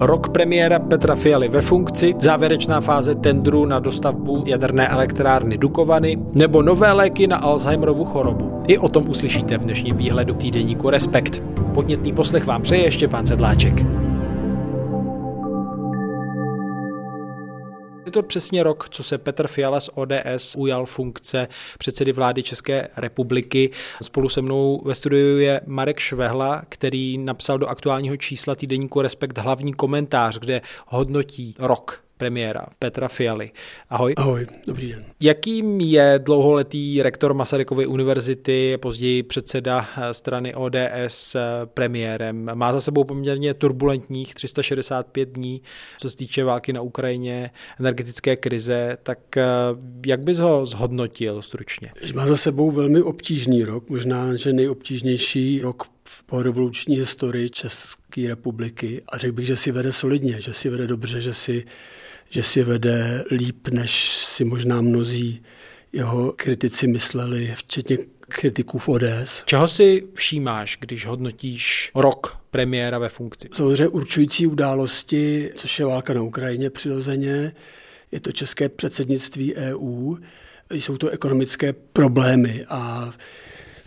Rok premiéra Petra Fialy ve funkci, závěrečná fáze tendru na dostavbu jaderné elektrárny Dukovany nebo nové léky na Alzheimerovu chorobu. I o tom uslyšíte v dnešním výhledu týdeníku Respekt. Podnětný poslech vám přeje ještě pan Sedláček. Je to přesně rok, co se Petr Fiala z ODS ujal funkce předsedy vlády České republiky. Spolu se mnou ve studiu je Marek Švehla, který napsal do aktuálního čísla týdeníku Respekt hlavní komentář, kde hodnotí rok premiéra Petra Fialy. Ahoj. Ahoj, dobrý den. Jakým je dlouholetý rektor Masarykovy univerzity, později předseda strany ODS, premiérem? Má za sebou poměrně turbulentních 365 dní, co se týče války na Ukrajině, energetické krize, tak jak bys ho zhodnotil stručně? Má za sebou velmi obtížný rok, možná, že nejobtížnější rok v porevoluční historii České republiky a řekl bych, že si vede solidně, že si vede dobře, že si vede líp, než si možná mnozí jeho kritici mysleli, včetně kritiků v ODS. Čeho si všímáš, když hodnotíš rok premiéra ve funkci? Samozřejmě určující události, což je válka na Ukrajině přirozeně, je to české předsednictví EU, jsou to ekonomické problémy a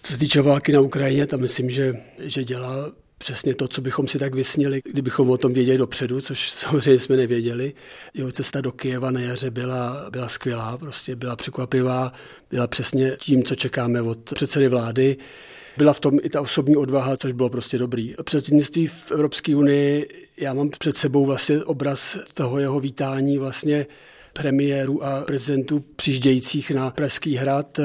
co se týče války na Ukrajině, tam myslím, že dělá přesně to, co bychom si tak vysnili, kdybychom o tom věděli dopředu, což samozřejmě jsme nevěděli. Jeho cesta do Kyjeva na jaře byla skvělá, prostě byla překvapivá, byla přesně tím, co čekáme od předsedy vlády. Byla v tom i ta osobní odvaha, což bylo prostě dobrý. Předsednictví v Evropské unii, já mám před sebou vlastně obraz toho jeho vítání vlastně premiérů a prezidentů přijíždějících na Pražský hrad,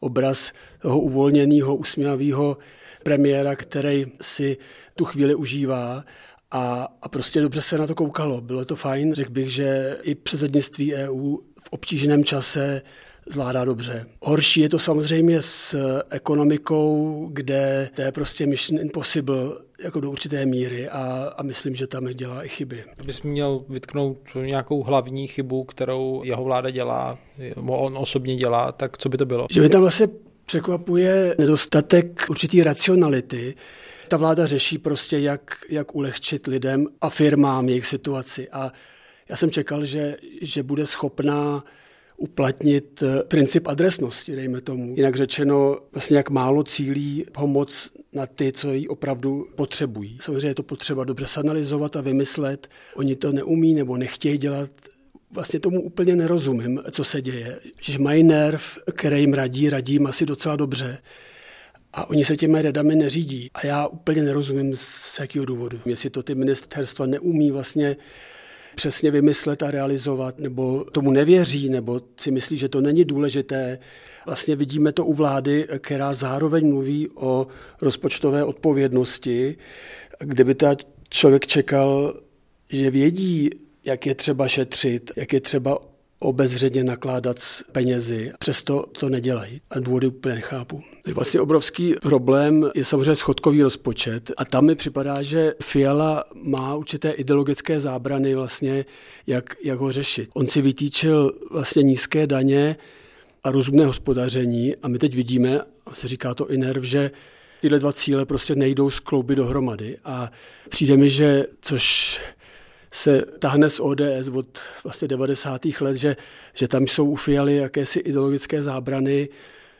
obraz toho uvolněného, usměvavého premiéra, který si tu chvíli užívá a prostě dobře se na to koukalo. Bylo to fajn, řekl bych, že i předsednictví EU v obtížném čase zvládá dobře. Horší je to samozřejmě s ekonomikou, kde to je prostě mission impossible jako do určité míry a myslím, že tam dělá i chyby. Kdybych měl vytknout nějakou hlavní chybu, kterou jeho vláda dělá, on osobně dělá, tak co by to bylo? Že mi tam vlastně překvapuje nedostatek určitý racionality. Ta vláda řeší prostě, jak ulehčit lidem a firmám jejich situaci. A já jsem čekal, že bude schopná uplatnit princip adresnosti, dejme tomu. Jinak řečeno, vlastně jak málo cílí pomoc na ty, co ji opravdu potřebují. Samozřejmě je to potřeba dobře analyzovat a vymyslet. Oni to neumí nebo nechtějí dělat. Vlastně tomu úplně nerozumím, co se děje. Že mají nerv, který jim radím asi docela dobře. A oni se těmi radami neřídí. A já úplně nerozumím z jakého důvodu. Jestli to ty ministerstva neumí vlastně přesně vymyslet a realizovat, nebo tomu nevěří, nebo si myslí, že to není důležité. Vlastně vidíme to u vlády, která zároveň mluví o rozpočtové odpovědnosti, kde by ta člověk čekal, že vědí, jak je třeba šetřit, jak je třeba obezřetně nakládat s penězi. Přesto to nedělají a důvody úplně nechápu. Vlastně obrovský problém je samozřejmě schodkový rozpočet a tam mi připadá, že Fiala má určité ideologické zábrany vlastně, jak ho řešit. On si vytýčil vlastně nízké daně a rozumné hospodaření a my teď vidíme, a se říká to i nerv, že tyhle dva cíle prostě nejdou skloubit dohromady a přijde mi, že což se tahne z ODS od vlastně 90. let, že tam jsou u Fialy jakési ideologické zábrany,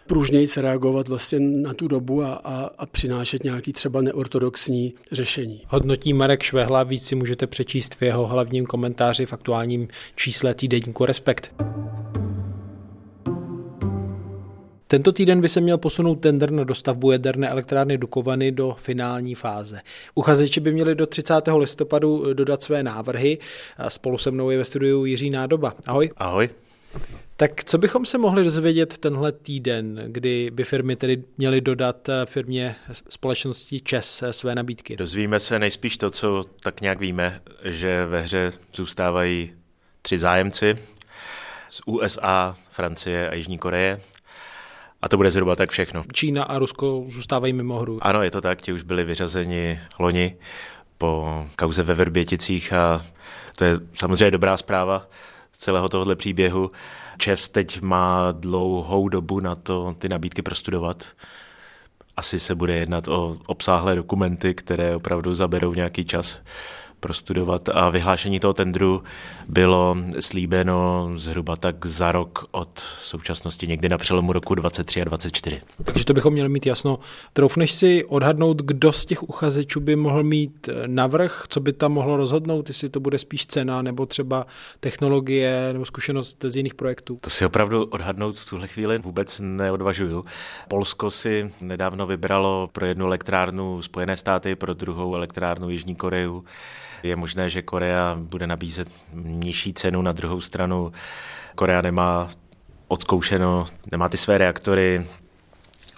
pružněji se reagovat vlastně na tu dobu a přinášet nějaký třeba neortodoxní řešení. Hodnotí Marek Švehla, víc si můžete přečíst v jeho hlavním komentáři v aktuálním čísle týdeníku Respekt. Tento týden by se měl posunout tendr na dostavbu jaderné elektrárny Dukovany do finální fáze. Uchazeči by měli do 30. listopadu dodat své návrhy. Spolu se mnou je ve studiu Jiří Nádoba. Ahoj. Ahoj. Tak co bychom se mohli dozvědět tenhle týden, kdy by firmy tedy měly dodat firmě společnosti ČEZ své nabídky? Dozvíme se nejspíš to, co tak nějak víme, že ve hře zůstávají 3 zájemci z USA, Francie a Jižní Koreje. A to bude zhruba tak všechno. Čína a Rusko zůstávají mimo hru. Ano, je to tak, ti už byli vyřazeni loni po kauze ve Vrběticích a to je samozřejmě dobrá zpráva z celého tohohle příběhu. ČEZ teď má dlouhou dobu na to ty nabídky prostudovat. Asi se bude jednat o obsáhlé dokumenty, které opravdu zaberou nějaký čas. prostudovat. A vyhlášení toho tendru bylo slíbeno zhruba tak za rok od současnosti, někdy na přelomu roku 23 a 24. Takže to bychom měli mít jasno. Troufneš si odhadnout, kdo z těch uchazečů by mohl mít navrch, co by tam mohlo rozhodnout, jestli to bude spíš cena nebo třeba technologie nebo zkušenost z jiných projektů? To si opravdu odhadnout v tuhle chvíli vůbec neodvažuju. Polsko si nedávno vybralo pro jednu elektrárnu Spojené státy, pro druhou elektrárnu Jižní Koreu. Je možné, že Korea bude nabízet nižší cenu, na druhou stranu Korea nemá odzkoušeno, nemá ty své reaktory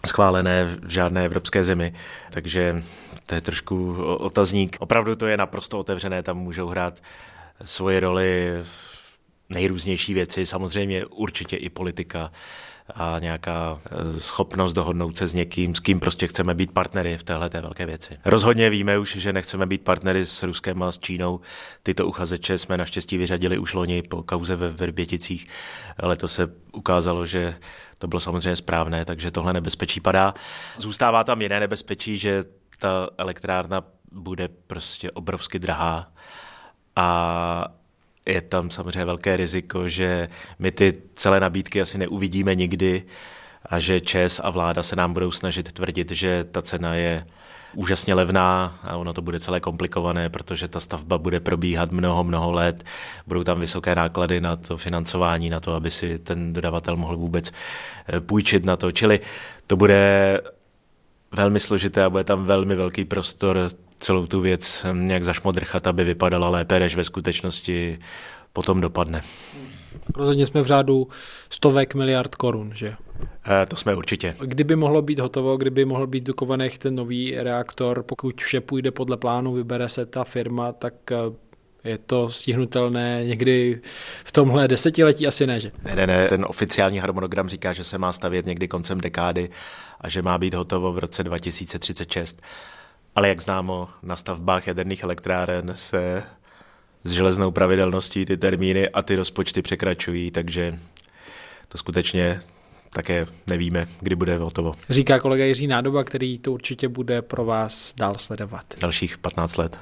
schválené v žádné evropské zemi, takže to je trošku otazník. Opravdu to je naprosto otevřené, tam můžou hrát svoji roli nejrůznější věci, samozřejmě určitě i politika a nějaká schopnost dohodnout se s někým, s kým prostě chceme být partnery v téhle té velké věci. Rozhodně víme už, že nechceme být partnery s Ruskem a s Čínou. Tyto uchazeče jsme naštěstí vyřadili už loni po kauze ve Vrběticích. Letos se ukázalo, že to bylo samozřejmě správné, takže tohle nebezpečí padá. Zůstává tam jiné nebezpečí, že ta elektrárna bude prostě obrovsky drahá a je tam samozřejmě velké riziko, že my ty celé nabídky asi neuvidíme nikdy a že ČEZ a vláda se nám budou snažit tvrdit, že ta cena je úžasně levná a ono to bude celé komplikované, protože ta stavba bude probíhat mnoho let, budou tam vysoké náklady na to financování, na to, aby si ten dodavatel mohl vůbec půjčit na to. Čili to bude velmi složité a bude tam velmi velký prostor celou tu věc nějak zašmodrchat, aby vypadala lépe, než ve skutečnosti potom dopadne. Rozhodně jsme v řádu stovek miliard korun, že? To jsme určitě. Kdyby mohlo být hotovo, kdyby mohl být v Dukovanech ten nový reaktor, pokud vše půjde podle plánu, vybere se ta firma, tak je to stihnutelné někdy v tomhle desetiletí asi ne, že? Ne, ten oficiální harmonogram říká, že se má stavět někdy koncem dekády a že má být hotovo v roce 2036. Ale jak známo, na stavbách jaderných elektráren se s železnou pravidelností ty termíny a ty rozpočty překračují, takže to skutečně také nevíme, kdy bude hotovo. Říká kolega Jiří Nádoba, který to určitě bude pro vás dál sledovat. Dalších 15 let.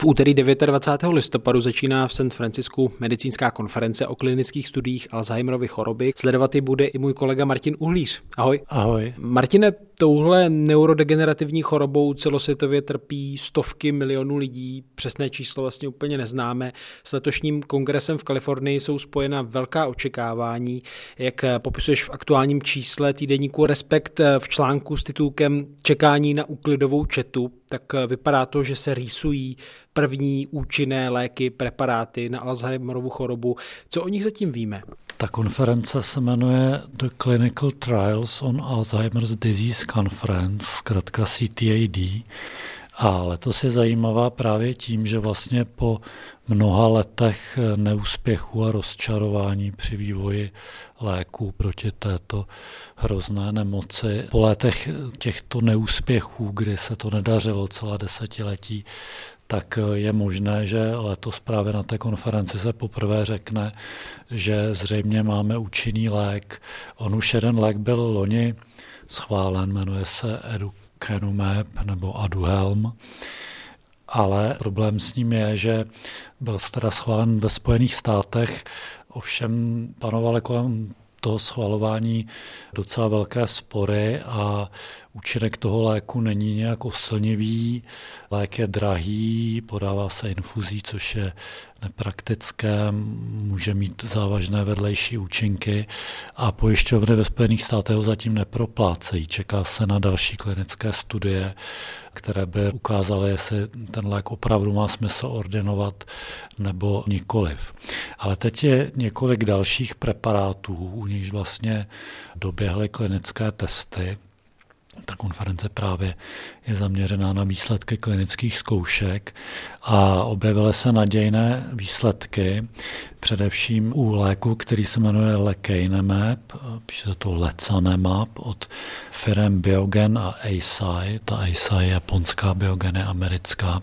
V úterý 29. listopadu začíná v San Francisku medicínská konference o klinických studiích Alzheimerovy choroby. Sledovat ji bude i můj kolega Martin Uhlíř. Ahoj. Ahoj. Martine, touhle neurodegenerativní chorobou celosvětově trpí stovky milionů lidí. Přesné číslo vlastně úplně neznáme. S letošním kongresem v Kalifornii jsou spojena velká očekávání. Jak popisuješ v aktuálním čísle týdeníku Respekt v článku s titulkem Čekání na úklidovou četu, tak vypadá to, že se rýsují první účinné léky, preparáty na Alzheimerovu chorobu. Co o nich zatím víme? Ta konference se jmenuje The Clinical Trials on Alzheimer's Disease Conference, zkrátka CTAD. A letos je zajímavá právě tím, že vlastně po mnoha letech neúspěchu a rozčarování při vývoji léků proti této hrozné nemoci, po letech těchto neúspěchů, kdy se to nedařilo celé desetiletí, tak je možné, že letos právě na té konferenci se poprvé řekne, že zřejmě máme účinný lék. On už jeden lék byl loni schválen, jmenuje se Aducanumab nebo Aduhelm, ale problém s ním je, že byl teda schválen ve Spojených státech, ovšem panovaly kolem toho schvalování docela velké spory a účinek toho léku není nějak oslnivý, lék je drahý, podává se infuzí, což je nepraktické, může mít závažné vedlejší účinky a pojišťovny ve Spojených státech ho zatím neproplácejí. Čeká se na další klinické studie, které by ukázaly, jestli ten lék opravdu má smysl ordinovat nebo nikoliv. Ale teď je několik dalších preparátů, u nichž vlastně doběhly klinické testy. Ta konference právě je zaměřená na výsledky klinických zkoušek a objevily se nadějné výsledky, především u léku, který se jmenuje Lecanemab, píše se to Lecanemab, od firem Biogen a Eisai. Ta Eisai je japonská, Biogen je americká.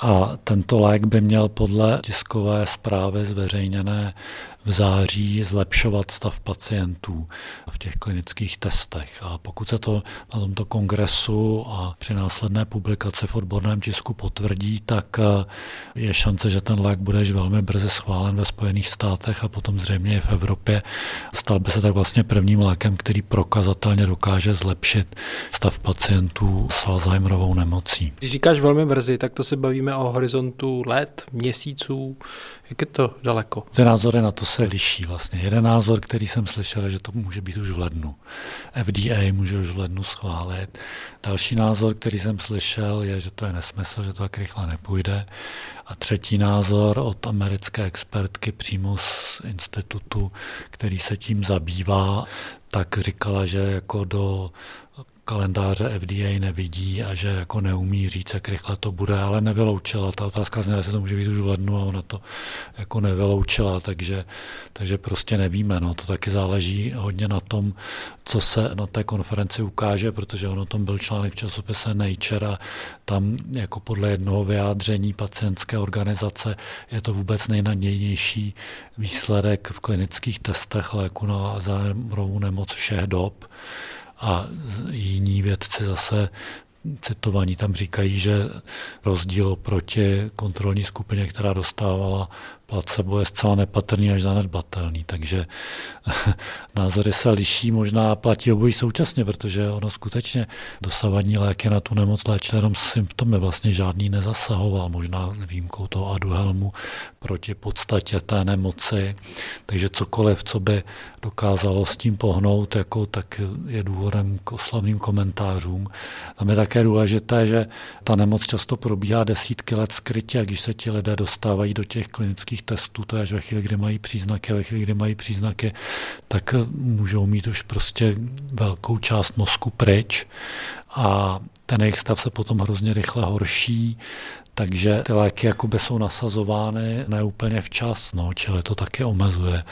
A tento lék by měl podle tiskové zprávy zveřejněné v září zlepšovat stav pacientů v těch klinických testech. A pokud se to na tomto kongresu a při následné publikaci v odborném tisku potvrdí, tak je šance, že ten lék bude již velmi brzy schválen ve Spojených státech a potom zřejmě i v Evropě. Stal by se tak vlastně prvním lékem, který prokazatelně dokáže zlepšit stav pacientů s Alzheimerovou nemocí. Když říkáš velmi brzy, tak to se bavíme o horizontu let, měsíců. Jak je to daleko? Ty názory na to se liší vlastně. Jeden názor, který jsem slyšel, je, že to může být už v lednu. FDA může už v lednu schválit. Další názor, který jsem slyšel, je, že to je nesmysl, že to tak rychle nepůjde. A třetí názor od americké expertky přímo z institutu, který se tím zabývá, tak říkala, že jako do kalendáře FDA nevidí a že jako neumí říct, jak rychle to bude, ale nevyloučila. Ta otázka zněla, jestli to může být už v lednu a ona to jako nevyloučila, takže prostě nevíme. No. To taky záleží hodně na tom, co se na té konferenci ukáže, protože ono tam byl článek v časopise Nature a tam jako podle jednoho vyjádření pacientské organizace je to vůbec nejnadějnější výsledek v klinických testech léku na Alzheimerovu nemoc všech dob. A jiní vědci zase citovaní tam říkají, že rozdíl oproti kontrolní skupině, která dostávala placebo, je zcela nepatrný až zanedbatelný. Takže názory se liší, možná platí obojí současně, protože ono skutečně dosavadní léky na tu nemoc léčil jenom symptomy, vlastně žádný nezasahoval, možná výjimkou toho Aduhelmu proti podstatě té nemoci. Takže cokoliv, co by dokázalo s tím pohnout, jako, tak je důvodem k oslavným komentářům. Tam je také důležité, že ta nemoc často probíhá desítky let skrytě, když se ti lidé dostávají do těch klinických testů, to je až ve chvíli, kdy mají příznaky, a ve chvíli, kdy mají příznaky, tak můžou mít už prostě velkou část mozku pryč a ten jejich stav se potom hrozně rychle horší, takže ty léky jakoby jsou nasazovány neúplně včas, no, čili to taky omezuje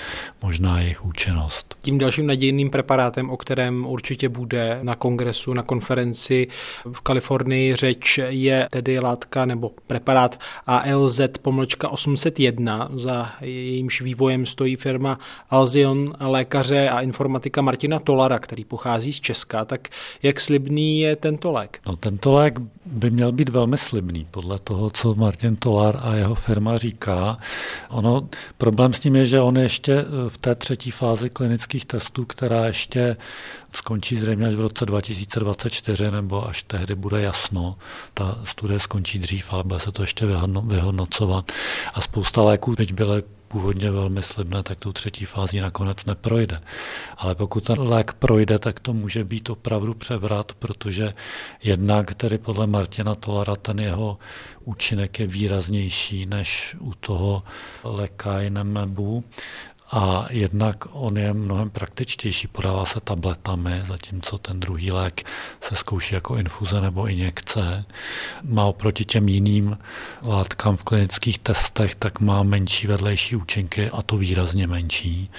možná jejich účinnost. Tím dalším nadějným preparátem, o kterém určitě bude na kongresu, na konferenci v Kalifornii řeč, je tedy látka nebo preparát ALZ-801. Za jejímž vývojem stojí firma Alzion, lékaře a informatika Martina Tolara, který pochází z Česka. Tak jak slibný je tento lék? No, tento lék by měl být velmi slibný, podle toho, co Martin Tolár a jeho firma říká. Ono, problém s ním je, že on ještě v té třetí fázi klinických testů, která ještě skončí zřejmě až v roce 2024, nebo až tehdy bude jasno. Ta studie skončí dřív, ale bude se to ještě vyhodnocovat. A spousta léků teď byly původně velmi slibné, tak tou třetí fází nakonec neprojde. Ale pokud ten lék projde, tak to může být opravdu převrat, protože jednak tedy podle Martina Tolara ten jeho účinek je výraznější než u toho Lecanembu. A jednak on je mnohem praktičtější, podává se tabletami, zatímco ten druhý lék se zkouší jako infuze nebo injekce. Má oproti těm jiným látkám v klinických testech, tak má menší vedlejší účinky, a to výrazně menší.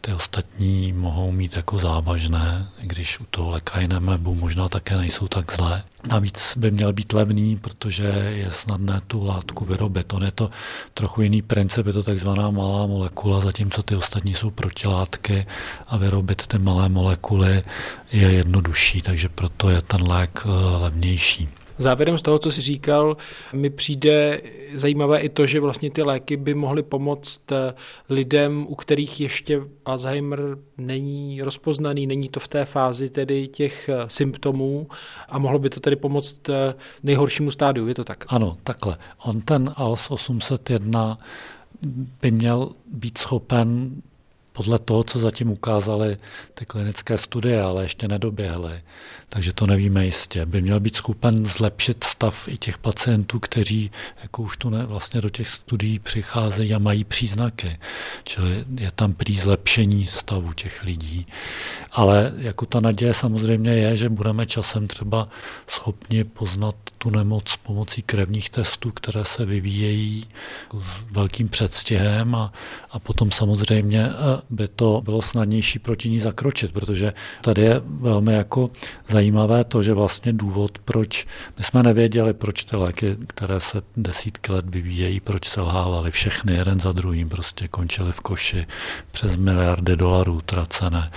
Ty ostatní mohou mít jako závažné, když u toho Lecainemebu možná také nejsou tak zlé. Navíc by měl být levný, protože je snadné tu látku vyrobit. On je to trochu jiný princip, je to takzvaná malá molekula, zatímco ty ostatní jsou protilátky a vyrobit ty malé molekuly je jednodušší, takže proto je ten lék levnější. Závěrem z toho, co jsi říkal, mi přijde zajímavé i to, že vlastně ty léky by mohly pomoct lidem, u kterých ještě Alzheimer není rozpoznaný, není to v té fázi tedy těch symptomů a mohlo by to tedy pomoct nejhoršímu stádiu, je to tak? Ano, takhle. On ten ALS-801 by měl být schopen podle toho, co zatím ukázaly ty klinické studie, ale ještě nedoběhly, takže to nevíme jistě, by měl být schopen zlepšit stav i těch pacientů, kteří jako už tu vlastně do těch studií přicházejí a mají příznaky. Čili je tam prý zlepšení stavu těch lidí. Ale jako ta naděje samozřejmě je, že budeme časem třeba schopni poznat tu nemoc pomocí krevních testů, které se vyvíjejí s velkým předstihem a potom samozřejmě by to bylo snadnější proti ní zakročit, protože tady je velmi jako zajímavé to, že vlastně důvod, proč my jsme nevěděli, proč ty léky, které se desítky let vyvíjejí, proč selhávaly všechny jeden za druhým, prostě končily v koši, přes miliardy dolarů utracené.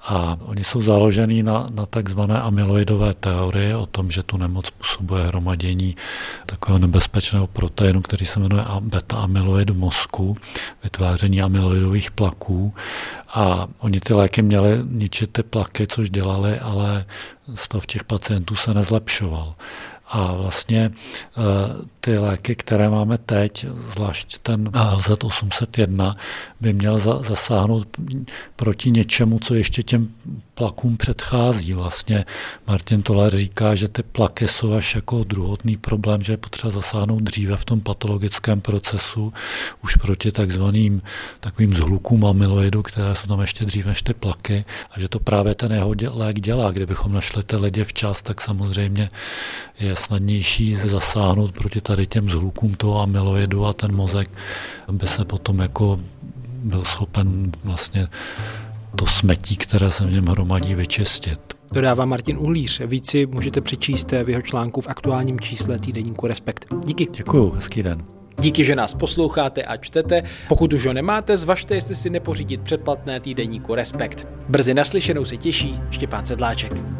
A oni jsou založený na takzvané amyloidové teorie o tom, že tu nemoc způsobuje hromadění takového nebezpečného proteinu, který se jmenuje beta-amyloid v mozku, vytváření amyloidových plaků. A oni ty léky měli ničit ty plaky, což dělali, ale stav těch pacientů se nezlepšoval. A vlastně ty léky, které máme teď, zvlášť ten ALZ-801, by měl zasáhnout proti něčemu, co ještě těm plakům předchází. Vlastně Martin Tolár říká, že ty plaky jsou až jako druhotný problém, že je potřeba zasáhnout dříve v tom patologickém procesu už proti takzvaným takovým zhlukům amyloidu, které jsou tam ještě dřív než ty plaky, a že to právě ten jeho lék dělá. Kdybychom našli ty lidi včas, tak samozřejmě je snadnější zasáhnout proti tady těm zhlukům toho amyloidu a ten mozek by se potom jako byl schopen vlastně to smetí, které se v něm hromadí, vyčistit. Dodává Martin Uhlíř. Víc si můžete přečíst v jeho článku v aktuálním čísle týdeníku Respekt. Díky. Děkuju, hezký den. Díky, že nás posloucháte a čtete. Pokud už ho nemáte, zvažte, jestli si nepořídit předplatné týdeníku Respekt. Brzy naslyšenou se těší Štěpán Sedláček.